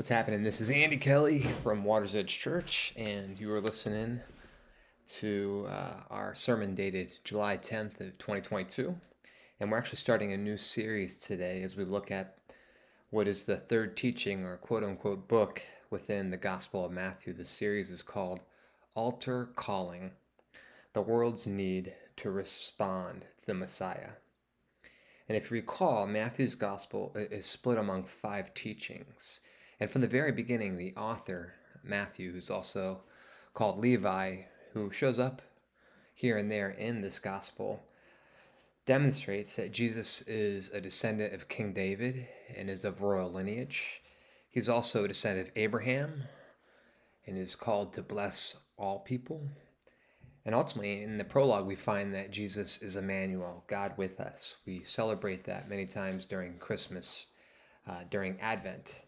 What's happening? This is Andy Kelly from Water's Edge Church, and you are listening to our sermon dated July 10th of 2022. And we're actually starting a new series today as we look at what is the third teaching or quote-unquote book within the Gospel of Matthew. The series is called Altar Calling, the world's need to respond to the Messiah. And if you recall, Matthew's Gospel is split among five teachings. And from the very beginning, the author, Matthew, who's also called Levi, who shows up here and there in this gospel, demonstrates that Jesus is a descendant of King David and is of royal lineage. He's also a descendant of Abraham and is called to bless all people. And ultimately, in the prologue, we find that Jesus is Emmanuel, God with us. We celebrate that many times during Christmas, during Advent.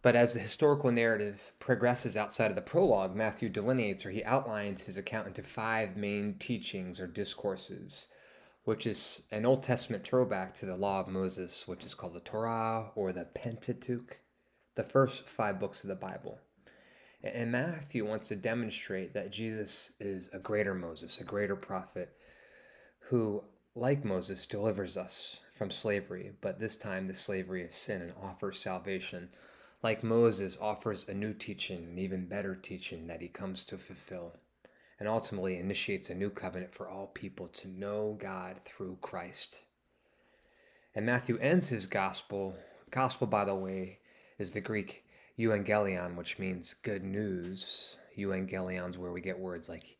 But as the historical narrative progresses outside of the prologue, Matthew delineates, or he outlines his account into five main teachings or discourses, which is an Old Testament throwback to the law of Moses, which is called the Torah or the Pentateuch, the first five books of the Bible. And Matthew wants to demonstrate that Jesus is a greater Moses, a greater prophet, who, like Moses, delivers us from slavery, but this time the slavery of sin, and offers salvation. Like Moses, offers a new teaching, an even better teaching that he comes to fulfill, and ultimately initiates a new covenant for all people to know God through Christ. And Matthew ends his gospel, by the way, is the Greek euangelion, which means good news. Euangelion's where we get words like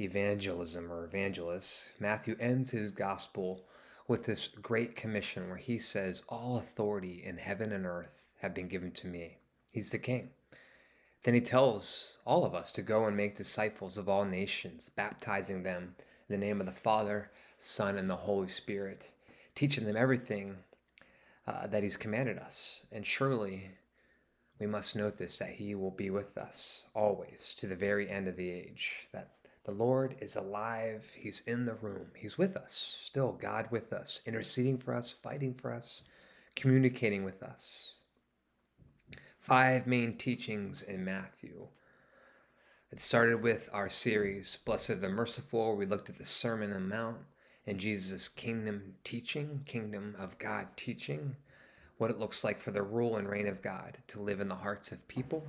evangelism or evangelists. Matthew ends his gospel with this Great Commission where he says, all authority in heaven and earth have been given to me. He's the king. Then he tells all of us to go and make disciples of all nations, baptizing them in the name of the Father, Son, and the Holy Spirit, teaching them everything that he's commanded us. And surely we must note this, that he will be with us always to the very end of the age, that the Lord is alive. He's in the room. He's with us, still God with us, interceding for us, fighting for us, communicating with us. Five main teachings in Matthew. It started with our series, Blessed are the Merciful. We looked at the Sermon on the Mount and Jesus' kingdom teaching, kingdom of God teaching, what it looks like for the rule and reign of God to live in the hearts of people.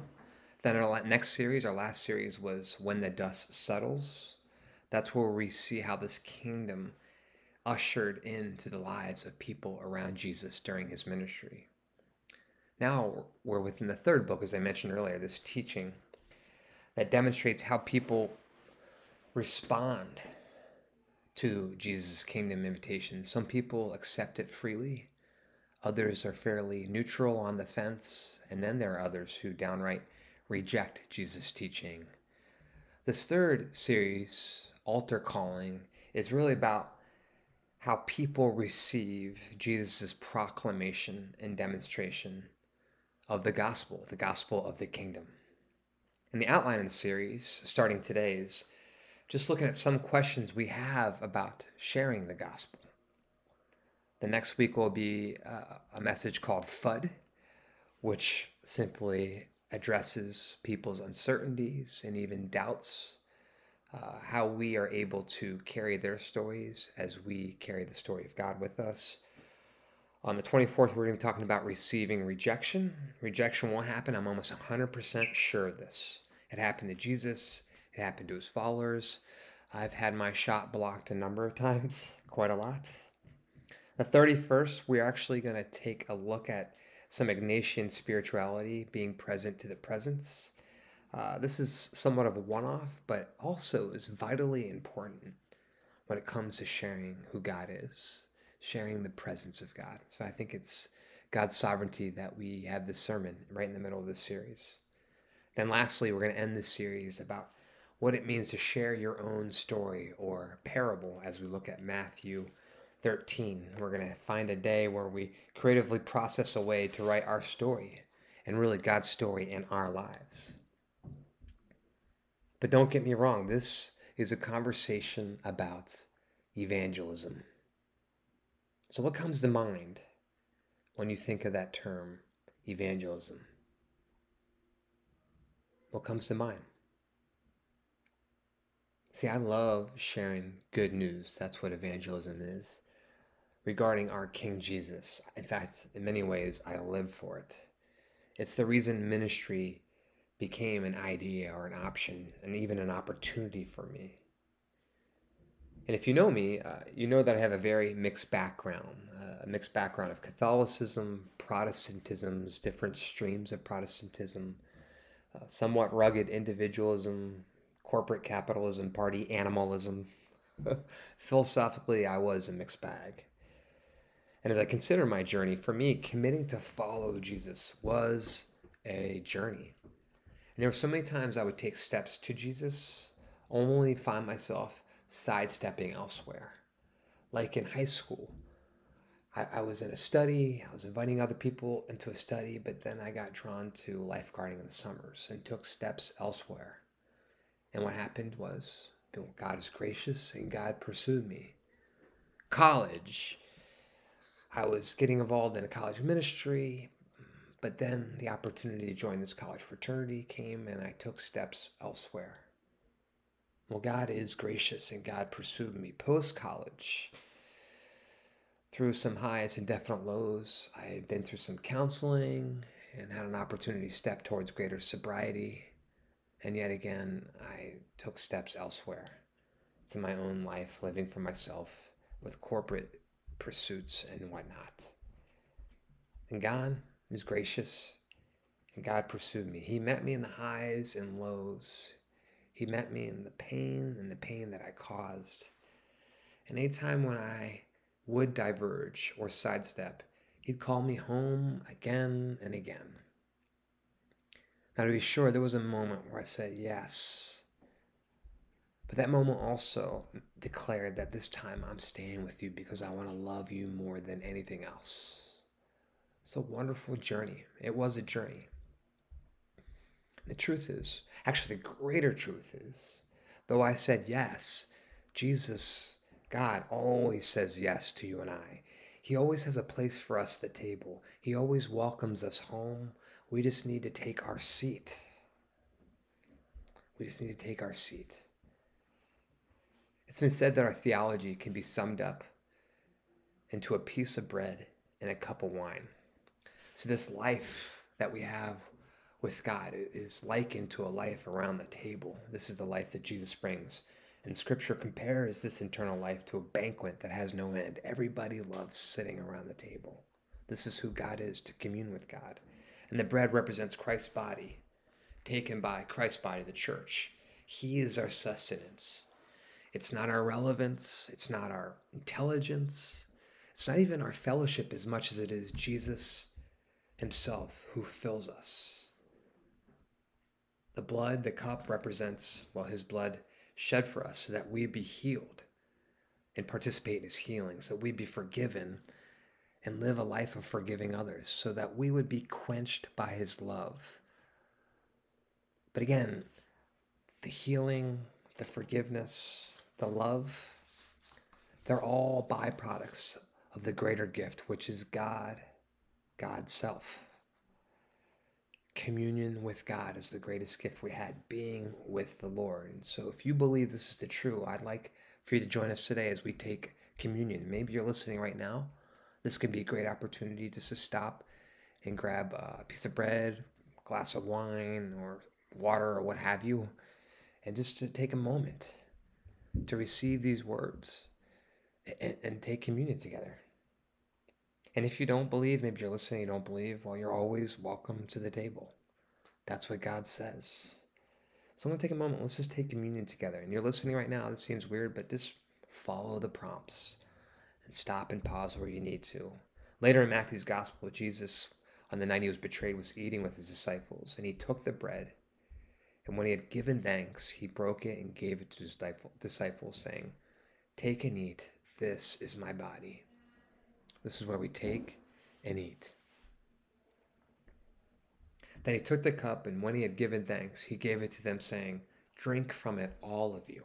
Then our last series was When the Dust Settles. That's where we see how this kingdom ushered into the lives of people around Jesus during his ministry. Now we're within the third book, as I mentioned earlier, this teaching that demonstrates how people respond to Jesus' kingdom invitation. Some people accept it freely. Others are fairly neutral, on the fence. And then there are others who downright reject Jesus' teaching. This third series, Altar Calling, is really about how people receive Jesus' proclamation and demonstration of the gospel of the kingdom. And the outline of the series, starting today, is just looking at some questions we have about sharing the gospel. The next week will be a message called FUD, which simply addresses people's uncertainties and even doubts, how we are able to carry their stories as we carry the story of God with us. On the 24th, we're going to be talking about receiving rejection. Rejection will happen. I'm almost 100% sure of this. It happened to Jesus. It happened to his followers. I've had my shot blocked a number of times, quite a lot. The 31st, we're actually going to take a look at some Ignatian spirituality, being present to the presence. This is somewhat of a one-off, but also is vitally important when it comes to sharing who God is, sharing the presence of God. So I think it's God's sovereignty that we have this sermon right in the middle of this series. Then lastly, we're going to end this series about what it means to share your own story or parable as we look at Matthew 13. We're going to find a day where we creatively process a way to write our story, and really God's story in our lives. But don't get me wrong, this is a conversation about evangelism. So what comes to mind when you think of that term, evangelism? What comes to mind? See, I love sharing good news. That's what evangelism is, regarding our King Jesus. In fact, in many ways, I live for it. It's the reason ministry became an idea or an option and even an opportunity for me. And if you know me, you know that I have a very mixed background, of Catholicism, Protestantisms, different streams of Protestantism, somewhat rugged individualism, corporate capitalism, party animalism. Philosophically, I was a mixed bag. And as I consider my journey, for me, committing to follow Jesus was a journey. And there were so many times I would take steps to Jesus, only find myself sidestepping elsewhere. Like in high school, I was in a study, I was inviting other people into a study, but then I got drawn to lifeguarding in the summers and took steps elsewhere. And what happened was, God is gracious and God pursued me. College, I was getting involved in a college ministry, but then the opportunity to join this college fraternity came and I took steps elsewhere. Well, God is gracious and God pursued me. Post-college, through some highs and definite lows, I had been through some counseling and had an opportunity to step towards greater sobriety. And yet again, I took steps elsewhere to my own life, living for myself with corporate pursuits and whatnot. And God is gracious, and God pursued me. He met me in the highs and lows. He met me in the pain and the pain that I caused. And any time when I would diverge or sidestep, He'd call me home again and again. Now, to be sure, there was a moment where I said yes, but that moment also declared that this time I'm staying with you because I want to love you more than anything else. It's a wonderful journey. It was a journey. The truth is, actually the greater truth is, though I said yes, Jesus, God, always says yes to you and I. He always has a place for us at the table. He always welcomes us home. We just need to take our seat. It's been said that our theology can be summed up into a piece of bread and a cup of wine. So this life that we have with God is likened to a life around the table. This is the life that Jesus brings. And Scripture compares this internal life to a banquet that has no end. Everybody loves sitting around the table. This is who God is, to commune with God. And the bread represents Christ's body, taken by Christ's body, the church. He is our sustenance. It's not our relevance. It's not our intelligence. It's not even our fellowship as much as it is Jesus Himself who fills us. The blood, the cup represents, well, His blood shed for us so that we be healed and participate in His healing, so we be forgiven and live a life of forgiving others, so that we would be quenched by His love. But again, the healing, the forgiveness, the love, they're all byproducts of the greater gift, which is God, God's self. Communion with God is the greatest gift we had, being with the Lord. And so if you believe this is the true, I'd like for you to join us today as we take communion. Maybe you're listening right now. This could be a great opportunity just to stop and grab a piece of bread, glass of wine, or water, or what have you, and just to take a moment to receive these words and take communion together. And if you don't believe, maybe you're listening, you don't believe, well, you're always welcome to the table. That's what God says. So I'm going to take a moment. Let's just take communion together. And you're listening right now. This seems weird, but just follow the prompts. Stop and pause where you need to. Later in Matthew's gospel, Jesus, on the night He was betrayed, was eating with His disciples, and He took the bread, and when He had given thanks, He broke it and gave it to His disciples, saying, "Take and eat, this is my body." This is where we take and eat. Then He took the cup, and when He had given thanks, He gave it to them, saying, "Drink from it, all of you.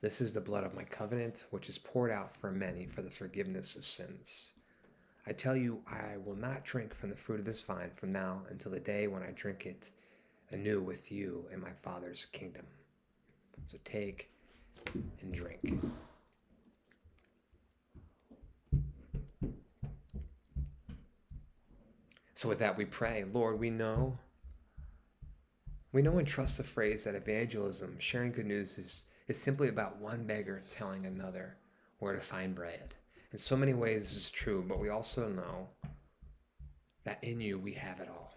This is the blood of my covenant, which is poured out for many for the forgiveness of sins. I tell you, I will not drink from the fruit of this vine from now until the day when I drink it anew with you in my Father's kingdom. So take and drink. So with that, we pray. Lord, we know and trust the phrase that evangelism, sharing good news, is simply about one beggar telling another where to find bread. In so many ways this is true, but we also know that in you we have it all.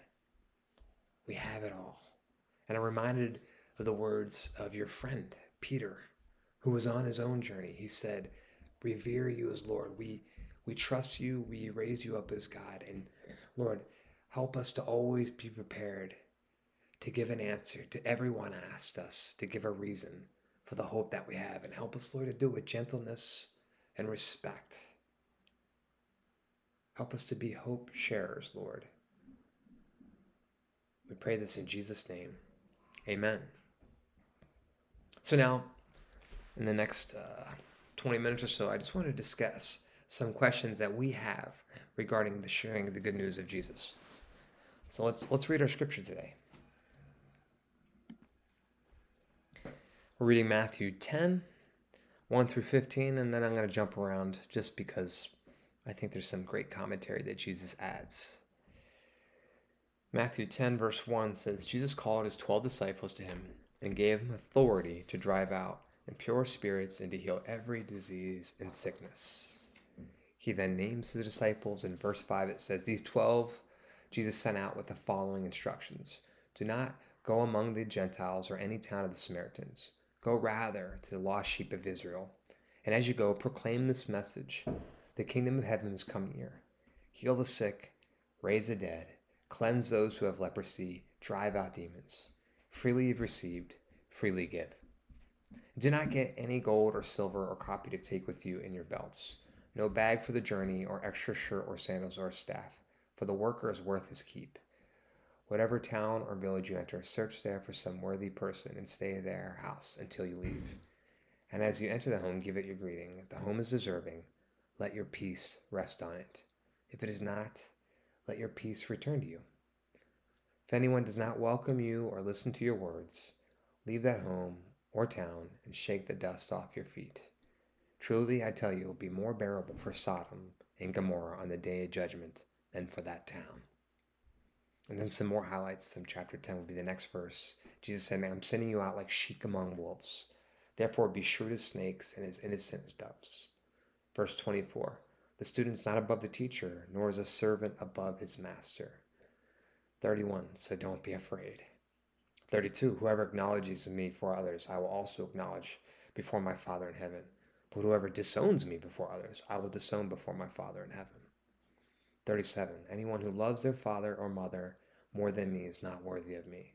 We have it all. And I'm reminded of the words of your friend, Peter, who was on his own journey. He said, revere you as Lord. We trust you. We raise you up as God. And Lord, help us to always be prepared to give an answer to everyone asked us, to give a reason for the hope that we have. And help us, Lord, to do it with gentleness and respect. Help us to be hope sharers, Lord. We pray this in Jesus' name. Amen. So now, in the next 20 minutes or so, I just want to discuss some questions that we have regarding the sharing of the good news of Jesus. So let's read our scripture today. We're reading Matthew 10, 1 through 15, and then I'm going to jump around just because I think there's some great commentary that Jesus adds. Matthew 10, verse 1 says, Jesus called his 12 disciples to him and gave them authority to drive out impure spirits and to heal every disease and sickness. He then names his disciples. In verse 5, it says, these 12 Jesus sent out with the following instructions. Do not go among the Gentiles or any town of the Samaritans. Go rather to the lost sheep of Israel. And as you go, proclaim this message. The kingdom of heaven is come near. Heal the sick, raise the dead, cleanse those who have leprosy, drive out demons. Freely you've received, freely give. Do not get any gold or silver or copy to take with you in your belts. No bag for the journey or extra shirt or sandals or staff, for the worker is worth his keep. Whatever town or village you enter, search there for some worthy person and stay at their house until you leave. And as you enter the home, give it your greeting. If the home is deserving, let your peace rest on it. If it is not, let your peace return to you. If anyone does not welcome you or listen to your words, leave that home or town and shake the dust off your feet. Truly, I tell you, it will be more bearable for Sodom and Gomorrah on the day of judgment than for that town. And then some more highlights from chapter 10 will be the next verse. Jesus said, I'm sending you out like sheep among wolves. Therefore, be shrewd as snakes and as innocent as doves. Verse 24, the student is not above the teacher, nor is a servant above his master. 31, so don't be afraid. 32, whoever acknowledges me before others, I will also acknowledge before my Father in heaven. But whoever disowns me before others, I will disown before my Father in heaven. 37. Anyone who loves their father or mother more than me is not worthy of me.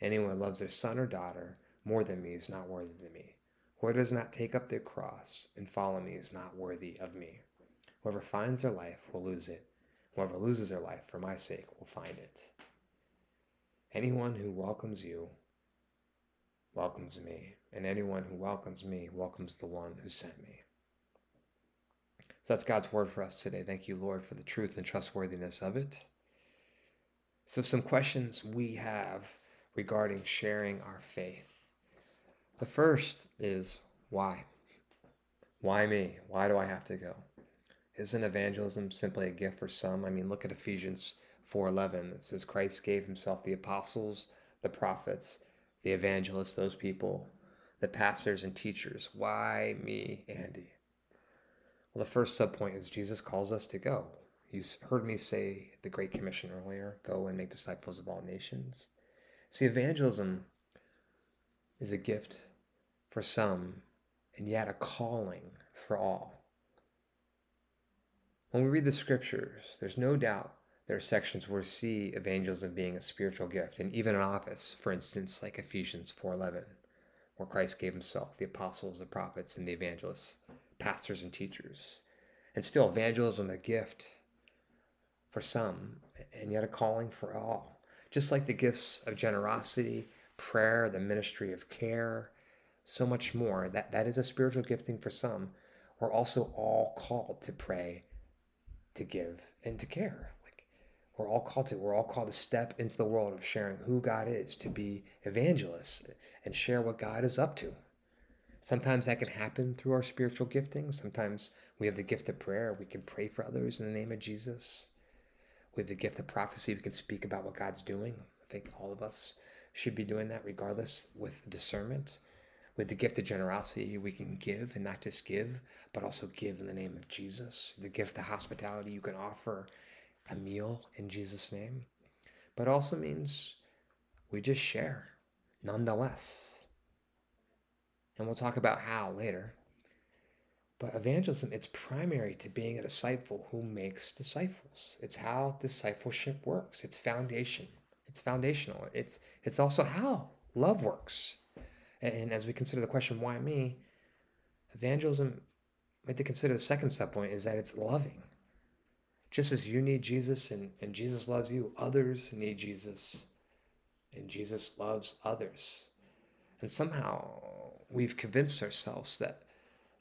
Anyone who loves their son or daughter more than me is not worthy of me. Whoever does not take up their cross and follow me is not worthy of me. Whoever finds their life will lose it. Whoever loses their life for my sake will find it. Anyone who welcomes you welcomes me, and anyone who welcomes me welcomes the one who sent me. So that's God's word for us today. Thank you, Lord, for the truth and trustworthiness of it. So some questions we have regarding sharing our faith. The first is why? Why me? Why do I have to go? Isn't evangelism simply a gift for some? I mean, look at Ephesians 4:11. It says Christ gave himself the apostles, the prophets, the evangelists, those people, the pastors and teachers. Why me, Andy? Well, the first subpoint is Jesus calls us to go. You heard me say the Great Commission earlier, go and make disciples of all nations. See, evangelism is a gift for some and yet a calling for all. When we read the scriptures, there's no doubt there are sections where we see evangelism being a spiritual gift and even an office, for instance, like Ephesians 4:11, where Christ gave himself, the apostles, the prophets, and the evangelists, pastors and teachers. And still, evangelism a gift for some, and yet a calling for all. Just like the gifts of generosity, prayer, the ministry of care, so much more, that is a spiritual gifting for some. We're also all called to pray, to give and to care. Like, we're all called to. We're all called to step into the world of sharing who God is, to be evangelists and share what God is up to. Sometimes that can happen through our spiritual gifting. Sometimes we have the gift of prayer. We can pray for others in the name of Jesus. We have the gift of prophecy. We can speak about what God's doing. I think all of us should be doing that regardless, with discernment. With the gift of generosity, we can give, and not just give, but also give in the name of Jesus. The gift of hospitality, you can offer a meal in Jesus' name. But it also means we just share nonetheless. And we'll talk about how later. But evangelism, it's primary to being a disciple who makes disciples. It's how discipleship works. It's foundation. It's foundational. It's also how love works. And as we consider the question, why me? Evangelism, we have to consider the second subpoint is that it's loving. Just as you need Jesus and Jesus loves you, others need Jesus and Jesus loves others. And somehow we've convinced ourselves that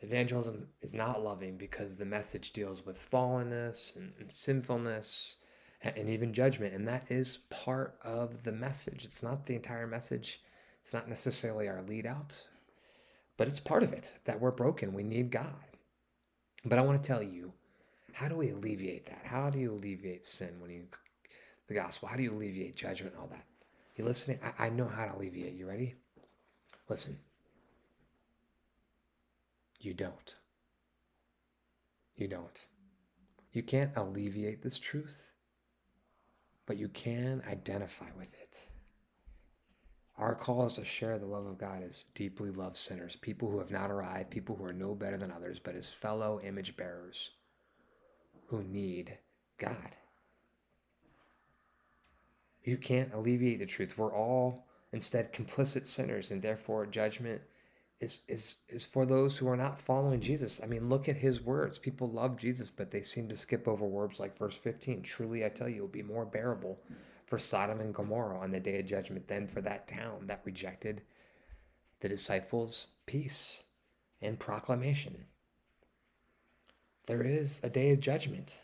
evangelism is not loving because the message deals with fallenness and sinfulness and even judgment. And that is part of the message. It's not the entire message. It's not necessarily our lead out, but it's part of it, that we're broken. We need God. But I want to tell you, how do we alleviate that? How do you alleviate sin when you, the gospel? How do you alleviate judgment and all that? You listening? I know how to alleviate. You ready? Listen. You don't. You don't. You can't alleviate this truth, but you can identify with it. Our call is to share the love of God as deeply loved sinners, people who have not arrived, people who are no better than others, but as fellow image bearers who need God. You can't alleviate the truth. We're all instead complicit sinners, and therefore judgment is for those who are not following Jesus. I mean, look at his words. People love Jesus, but they seem to skip over words like verse 15. Truly, I tell you, it will be more bearable for Sodom and Gomorrah on the day of judgment than for that town that rejected the disciples' peace and proclamation. There is a day of judgment.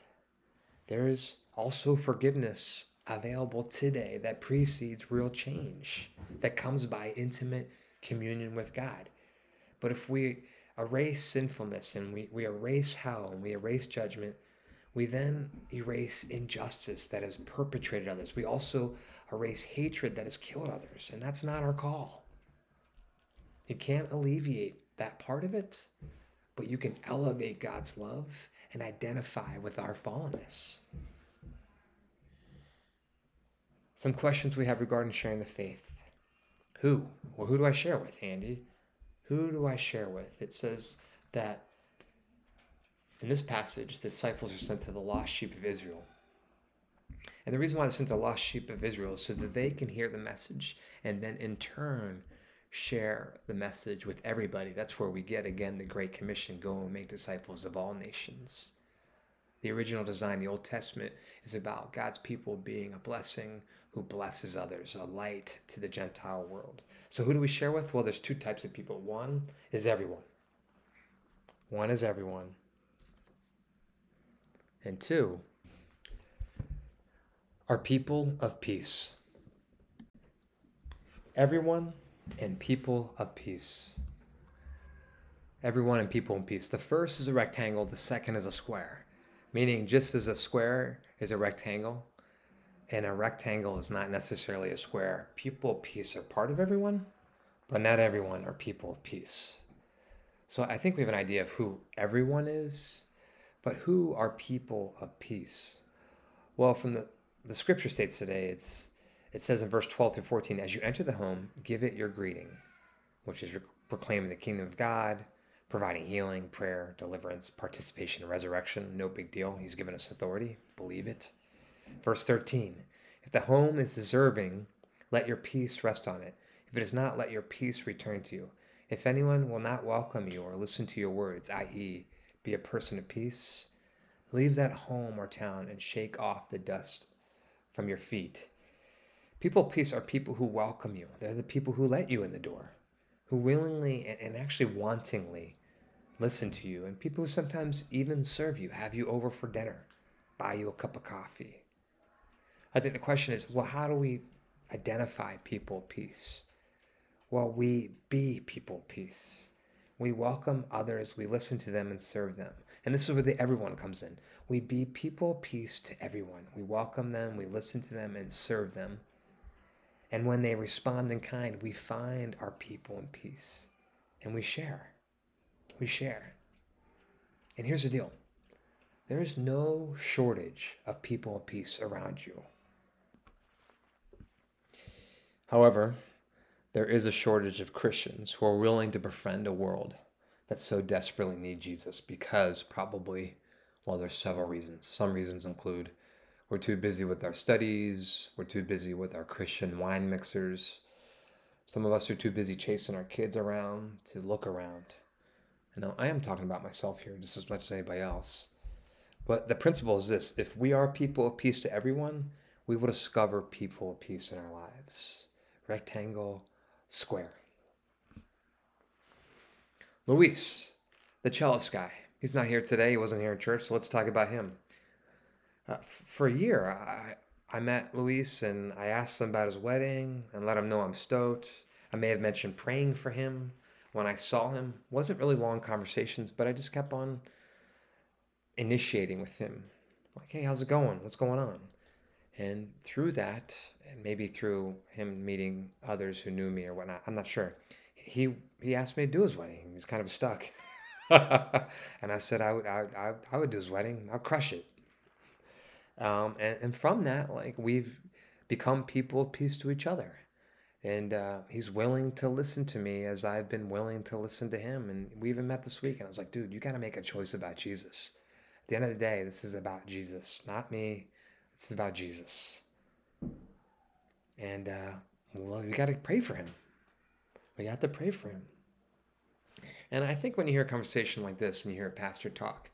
There is also forgiveness available today that precedes real change, that comes by intimate communion with God. But if we erase sinfulness and we erase hell and we erase judgment, we then erase injustice that has perpetrated others. We also erase hatred that has killed others, and that's not our call. You can't alleviate that part of it, but you can elevate God's love and identify with our fallenness. Some questions we have regarding sharing the faith. Who? Well, who do I share with, Andy? Who do I share with? It says that in this passage, the disciples are sent to the lost sheep of Israel. And the reason why they're sent to the lost sheep of Israel is so that they can hear the message and then in turn share the message with everybody. That's where we get, again, the Great Commission, go and make disciples of all nations. The original design, the Old Testament, is about God's people being a blessing who blesses others, a light to the Gentile world. So who do we share with? Well, there's two types of people. One is everyone. One is everyone. And two, are people of peace. Everyone and people of peace. Everyone and people in peace. The first is a rectangle, the second is a square. Meaning, just as a square is a rectangle, and a rectangle is not necessarily a square. People of peace are part of everyone, but not everyone are people of peace. So I think we have an idea of who everyone is. But who are people of peace? Well, from the scripture states today, it says in verse 12 through 14, as you enter the home, give it your greeting, which is proclaiming the kingdom of God, providing healing, prayer, deliverance, participation, resurrection. No big deal. He's given us authority. Believe it. Verse 13, if the home is deserving, let your peace rest on it. If it is not, let your peace return to you. If anyone will not welcome you or listen to your words, i.e., be a person of peace, leave that home or town and shake off the dust from your feet. People of peace are people who welcome you. They're the people who let you in the door, who willingly and actually wantingly listen to you, and people who sometimes even serve you, have you over for dinner, buy you a cup of coffee. I think the question is, well, how do we identify people of peace? Well, we be people of peace. We welcome others, we listen to them and serve them. And this is where the everyone comes in. We be people of peace to everyone. We welcome them, we listen to them and serve them. And when they respond in kind, we find our people in peace. And we share. We share. And here's the deal. There is no shortage of people of peace around you. However, there is a shortage of Christians who are willing to befriend a world that so desperately need Jesus because probably, well, there's several reasons. Some reasons include we're too busy with our studies, we're too busy with our Christian wine mixers. Some of us are too busy chasing our kids around to look around. And now I am talking about myself here just as much as anybody else. But the principle is this: if we are people of peace to everyone, we will discover people of peace in our lives. Rectangle, square. Luis, the cellist guy. He's not here today. He wasn't here in church, so let's talk about him. For a year, I met Luis, and I asked him about his wedding and let him know I'm stoked. I may have mentioned praying for him when I saw him. Wasn't really long conversations, but I just kept on initiating with him. Like, hey, how's it going? What's going on? And through that, and maybe through him meeting others who knew me or whatnot, I'm not sure, he asked me to do his wedding. He was kind of stuck. And I said, I would do his wedding. I'll crush it. And from that, like, we've become people of peace to each other. And he's willing to listen to me as I've been willing to listen to him. And we even met this week, and I was like, dude, you got to make a choice about Jesus. At the end of the day, this is about Jesus, not me. It's about Jesus. And well, we got to pray for him. We got to pray for him. And I think when you hear a conversation like this and you hear a pastor talk,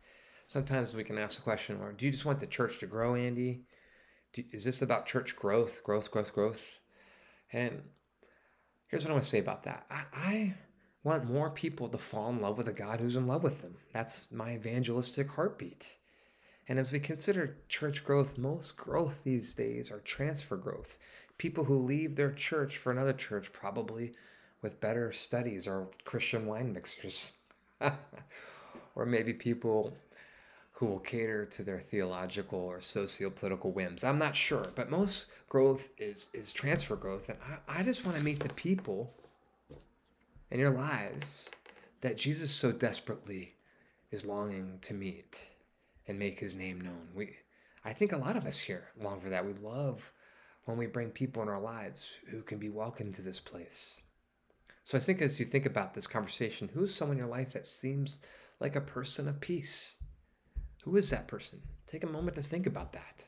sometimes we can ask the question, well, do you just want the church to grow, Andy? Is this about church growth? And here's what I want to say about that. I want more people to fall in love with a God who's in love with them. That's my evangelistic heartbeat. And as we consider church growth, most growth these days are transfer growth. People who leave their church for another church, probably with better studies or Christian wine mixers. Or maybe people who will cater to their theological or socio-political whims. I'm not sure, but most growth is transfer growth. And I just want to meet the people in your lives that Jesus so desperately is longing to meet and make his name known. I think a lot of us here long for that. We love when we bring people in our lives who can be welcomed to this place. So I think as you think about this conversation, who's someone in your life that seems like a person of peace? Who is that person? Take a moment to think about that.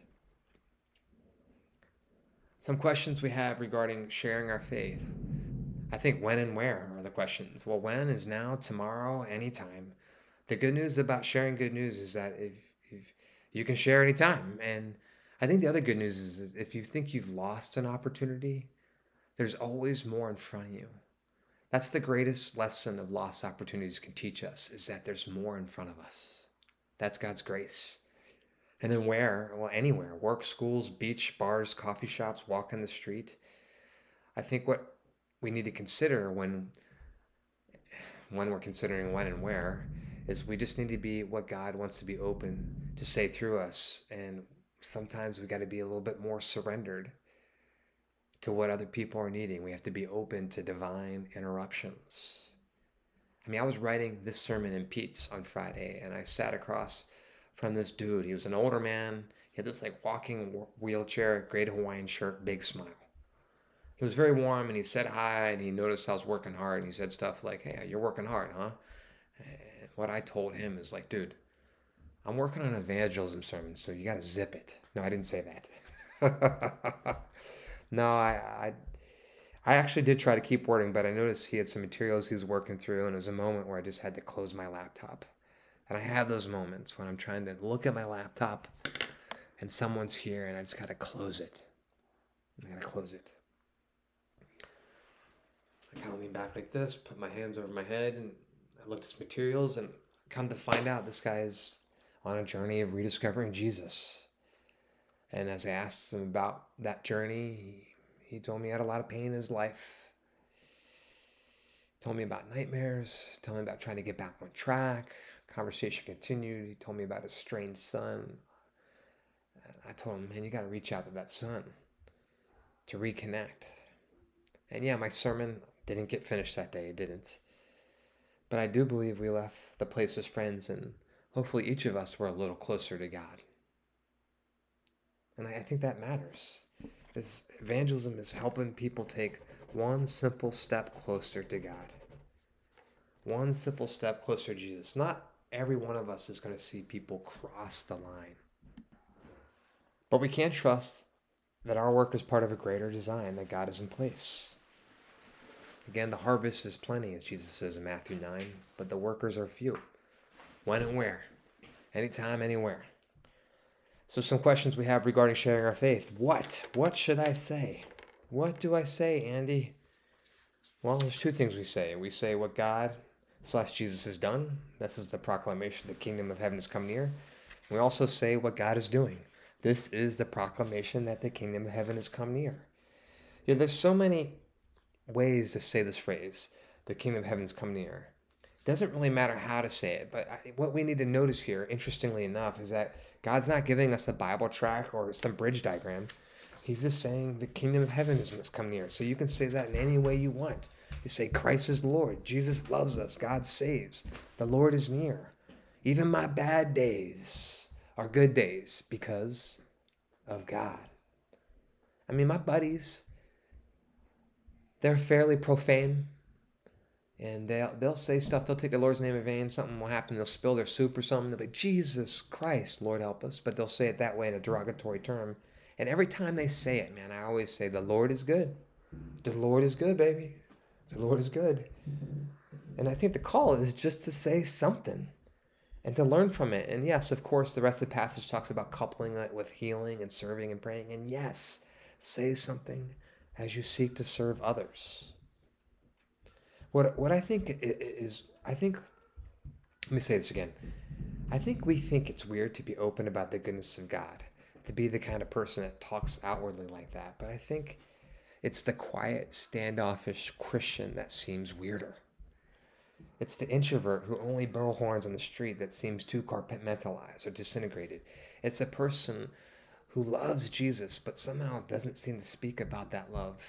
Some questions we have regarding sharing our faith. I think when and where are the questions. Well, when is now, tomorrow, anytime. The good news about sharing good news is that if you can share anytime. And I think the other good news is if you think you've lost an opportunity, there's always more in front of you. That's the greatest lesson of lost opportunities can teach us, is that there's more in front of us. That's God's grace. And then where? Well, anywhere. Work, schools, beach, bars, coffee shops, walk in the street. I think what we need to consider when we're considering when and where is we just need to be what God wants to be open to say through us. And sometimes we got to be a little bit more surrendered to what other people are needing. We have to be open to divine interruptions. I mean, I was writing this sermon in Pete's on Friday, and I sat across from this dude. He was an older man. He had this like walking wheelchair, great Hawaiian shirt, big smile. He was very warm, and he said hi, and he noticed I was working hard, and he said stuff like, hey, you're working hard, huh? And what I told him is like, dude, I'm working on an evangelism sermon, so you got to zip it. No, I didn't say that. No, I actually did try to keep wording, but I noticed he had some materials he was working through, and it was a moment where I just had to close my laptop. And I have those moments when I'm trying to look at my laptop and someone's here, and I just got to close it. I kind of lean back like this, put my hands over my head, and I looked at his materials, and come to find out this guy is on a journey of rediscovering Jesus. And as I asked him about that journey, he told me he had a lot of pain in his life. He told me about nightmares, told me about trying to get back on track. Conversation continued. He told me about his strange son. I told him, man, you got to reach out to that son to reconnect. And yeah, my sermon didn't get finished that day. It didn't. But I do believe we left the place as friends, and hopefully each of us were a little closer to God. And I think that matters. This evangelism is helping people take one simple step closer to God. One simple step closer to Jesus. Not every one of us is going to see people cross the line. But we can trust that our work is part of a greater design that God is in place. Again, the harvest is plenty, as Jesus says in Matthew 9, but the workers are few. When and where? Anytime, anywhere. So some questions we have regarding sharing our faith. What should I say? What do I say, Andy? Well, there's two things we say. We say what God/Jesus has done. This is the proclamation, the kingdom of heaven is come near. We also say what God is doing. This is the proclamation that the kingdom of heaven has come near. You know, there's so many ways to say this phrase, the kingdom of heaven has come near. It doesn't really matter how to say it, but what we need to notice here, interestingly enough, is that God's not giving us a Bible tract or some bridge diagram. He's just saying the kingdom of heaven has come near. So you can say that in any way you want. You say Christ is Lord, Jesus loves us, God saves, the Lord is near. Even my bad days are good days because of God. I mean, my buddies, they're fairly profane, and they'll say stuff, they'll take the Lord's name in vain, something will happen, they'll spill their soup or something, they'll be, Jesus Christ, Lord help us, but they'll say it that way in a derogatory term. And every time they say it, man, I always say, the Lord is good. The Lord is good, baby. The Lord is good. And I think the call is just to say something and to learn from it. And yes, of course, the rest of the passage talks about coupling it with healing and serving and praying. And yes, say something as you seek to serve others. What I think is, let me say this again. I think we think it's weird to be open about the goodness of God, to be the kind of person that talks outwardly like that. But I think it's the quiet, standoffish Christian that seems weirder. It's the introvert who only blows horns on the street that seems too compartmentalized or disintegrated. It's a person who loves Jesus but somehow doesn't seem to speak about that love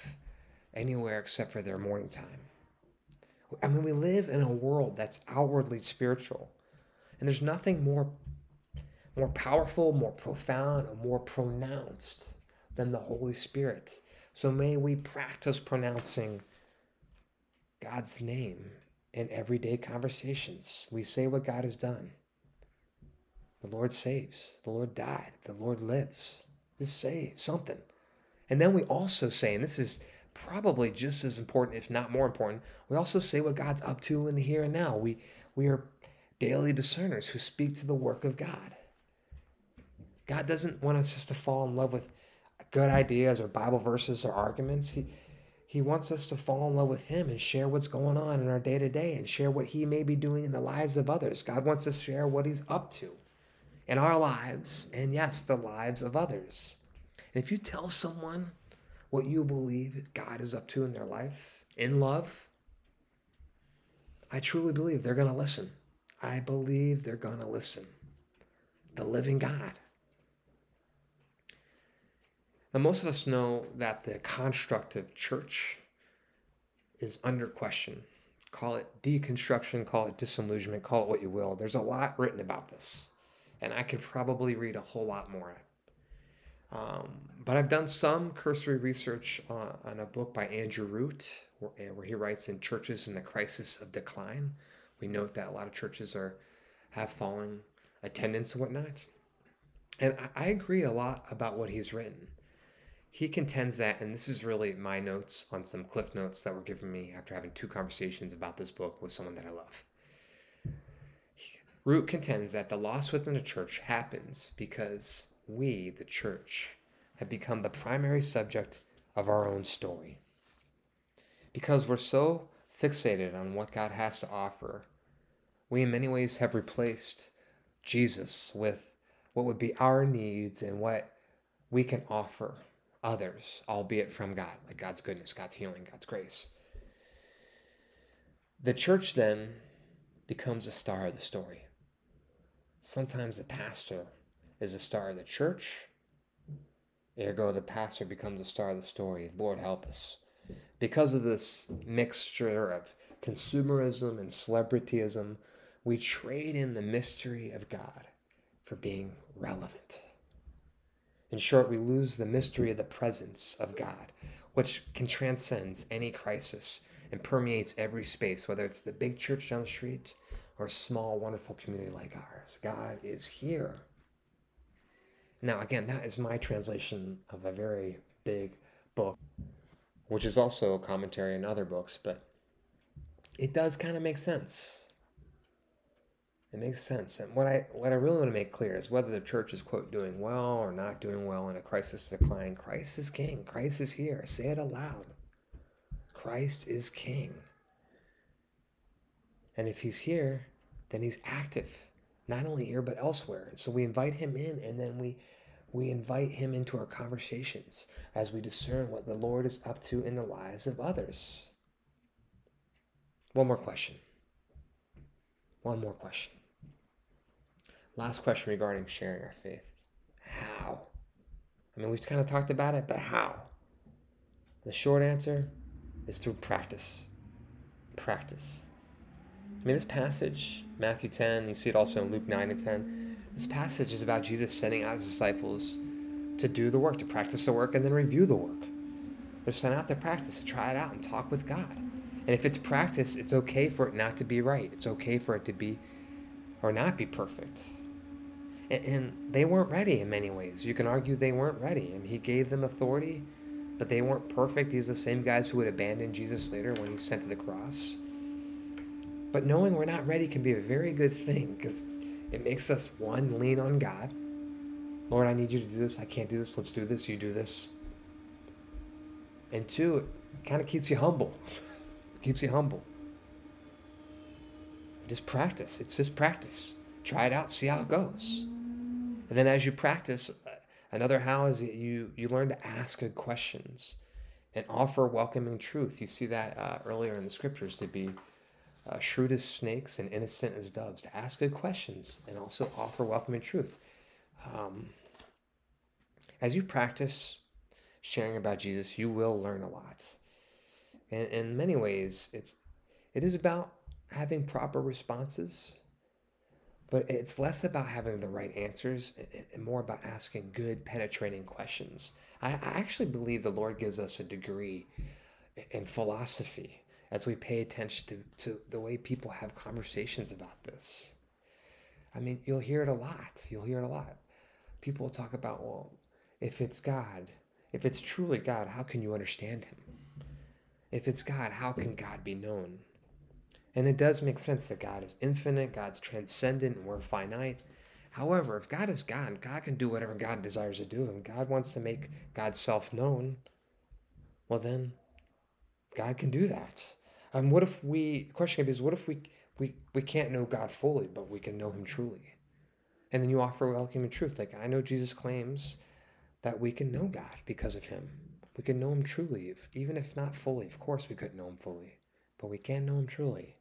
anywhere except for their morning time. I mean, we live in a world that's outwardly spiritual, and there's nothing more powerful, more profound, or more pronounced than the Holy Spirit. So may we practice pronouncing God's name in everyday conversations. We say what God has done. The Lord saves. The Lord died. The Lord lives. Just say something. And then we also say, and this is probably just as important, if not more important, we also say what God's up to in the here and now. We are daily discerners who speak to the work of God. God doesn't want us just to fall in love with good ideas or Bible verses or arguments. He wants us to fall in love with him and share what's going on in our day-to-day and share what he may be doing in the lives of others. God wants us to share what he's up to in our lives and, yes, the lives of others. And if you tell someone what you believe God is up to in their life, in love, I truly believe they're going to listen. I believe they're going to listen. The living God. Now, most of us know that the construct of church is under question. Call it deconstruction, call it disillusionment, call it what you will. There's a lot written about this, and I could probably read a whole lot more. But I've done some cursory research on a book by Andrew Root, where he writes in Churches in the Crisis of Decline. We note that a lot of churches have falling attendance and whatnot. And I agree a lot about what he's written. He contends that, and this is really my notes on some cliff notes that were given me after having two conversations about this book with someone that I love. Root contends that the loss within the church happens because we, the church, have become the primary subject of our own story. Because we're so fixated on what God has to offer, we in many ways have replaced Jesus with what would be our needs and what we can offer others, albeit from God, like God's goodness, God's healing, God's grace. The church then becomes a star of the story. Sometimes the pastor is a star of the church. Ergo, the pastor becomes a star of the story. Lord, help us. Because of this mixture of consumerism and celebrityism, we trade in the mystery of God for being relevant. In short, we lose the mystery of the presence of God, which can transcend any crisis and permeates every space, whether it's the big church down the street or a small, wonderful community like ours. God is here. Now, again, that is my translation of a very big book, which is also a commentary in other books, but it does kind of make sense. It makes sense. And what I really want to make clear is whether the church is, quote, doing well or not doing well in a crisis decline, Christ is king. Christ is here. Say it aloud. Christ is king. And if he's here, then he's active, not only here, but elsewhere. And so we invite him in, and then we invite him into our conversations as we discern what the Lord is up to in the lives of others. One more question. Last question regarding sharing our faith. How? I mean, we've kind of talked about it, but how? The short answer is through practice. Practice. I mean, this passage, Matthew 10, you see it also in Luke 9 and 10. This passage is about Jesus sending out his disciples to do the work, to practice the work, and then review the work. They're sent out to practice, to try it out and talk with God. And if it's practice, it's okay for it not to be right. It's okay for it to be or not be perfect. And they weren't ready in many ways. You can argue they weren't ready. I mean, he gave them authority, but they weren't perfect. These are the same guys who would abandon Jesus later when he's sent to the cross. But knowing we're not ready can be a very good thing because it makes us, one, lean on God. Lord, I need you to do this. I can't do this. Let's do this. You do this. And two, it kind of keeps you humble. Just practice. It's just practice. Try it out. See how it goes. And then as you practice, another how is you learn to ask good questions and offer welcoming truth. You see that earlier in the scriptures to be shrewd as snakes and innocent as doves, to ask good questions and also offer welcoming truth. As you practice sharing about Jesus, you will learn a lot. And in many ways, it is about having proper responses, but it's less about having the right answers and more about asking good, penetrating questions. I actually believe the Lord gives us a degree in philosophy as we pay attention to the way people have conversations about this. I mean, you'll hear it a lot. People will talk about, well, if it's truly God, how can you understand him? If it's God, how can God be known? And it does make sense that God is infinite, God's transcendent, and we're finite. However, if God is God, God can do whatever God desires to do, and God wants to make God's self known, well then, God can do that. And what if we can't know God fully, but we can know him truly? And then you offer welcoming truth. Like, I know Jesus claims that we can know God because of him. We can know him truly, even if not fully. Of course we couldn't know him fully, but we can know him truly.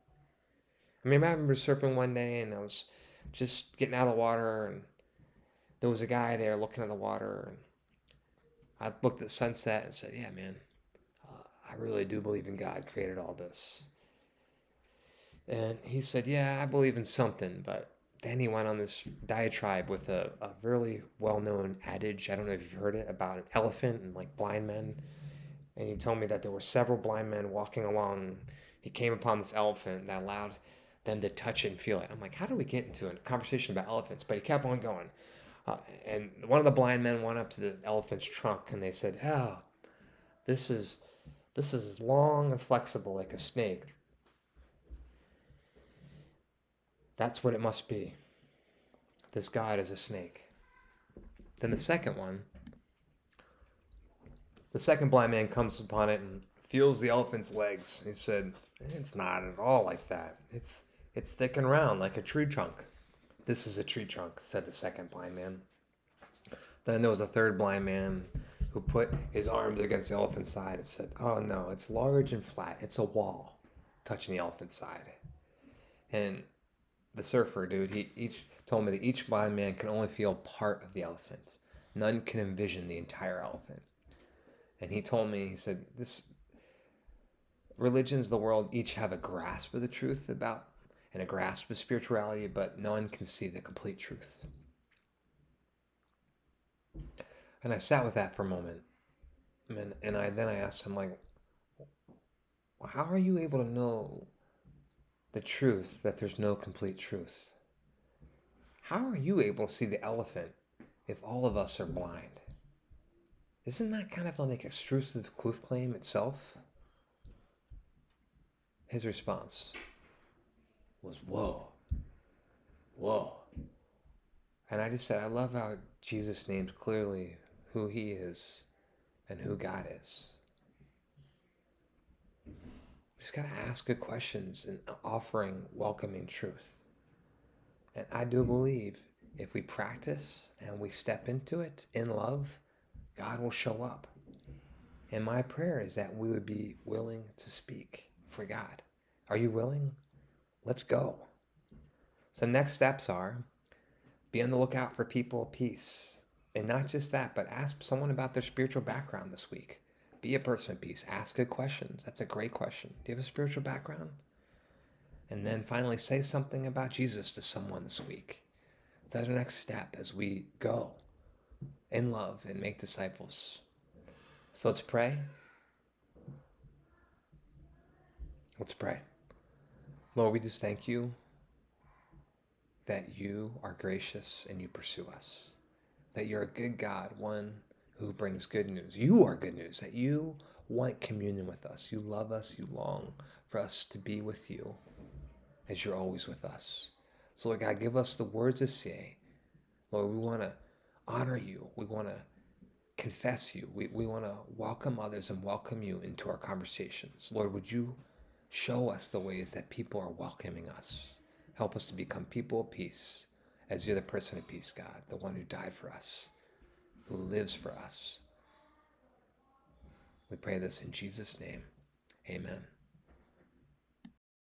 I mean, I remember surfing one day and I was just getting out of the water and there was a guy there looking at the water. And I looked at the sunset and said, yeah, man, I really do believe in God created all this. And he said, yeah, I believe in something. But then he went on this diatribe with a really well-known adage, I don't know if you've heard it, about an elephant and like blind men. And he told me that there were several blind men walking along. He came upon this elephant that allowed them to touch and feel it. I'm like, how do we get into a conversation about elephants? But he kept on going. And one of the blind men went up to the elephant's trunk and they said, oh, this is long and flexible like a snake. That's what it must be. This God is a snake. Then the second blind man comes upon it and feels the elephant's legs. He said, it's not at all like that. It's thick and round like a tree trunk. "This is a tree trunk," said the second blind man. Then there was a third blind man who put his arms against the elephant's side and said, "Oh no, it's large and flat. It's a wall touching the elephant's side." And the surfer dude, he told me that each blind man can only feel part of the elephant. None can envision the entire elephant. And he told me, he said, this religions of the world each have a grasp of the truth about and a grasp of spirituality, but none can see the complete truth. And I sat with that for a moment. And I asked him, like, how are you able to know the truth that there's no complete truth? How are you able to see the elephant if all of us are blind? Isn't that kind of like an extrusive truth claim itself? His response was, whoa. And I just said, I love how Jesus names clearly who he is and who God is. Just got to ask good questions and offering welcoming truth. And I do believe if we practice and we step into it in love, God will show up. And my prayer is that we would be willing to speak for God. Are you willing? Let's go. So next steps are, be on the lookout for people of peace. And not just that, but ask someone about their spiritual background this week. Be a person of peace. Ask good questions. That's a great question. Do you have a spiritual background? And then finally, say something about Jesus to someone this week. That's our next step as we go in love and make disciples. So let's pray. Lord, we just thank you that you are gracious and you pursue us, that you're a good God, one who brings good news. You are good news, that you want communion with us. You love us. You long for us to be with you as you're always with us. So, Lord God, give us the words to say. Lord, we want to honor you. We want to confess you. We want to welcome others and welcome you into our conversations. Lord, would you show us the ways that people are welcoming us? Help us to become people of peace as you're the person of peace, God, the one who died for us, who lives for us. We pray this in Jesus' name. Amen.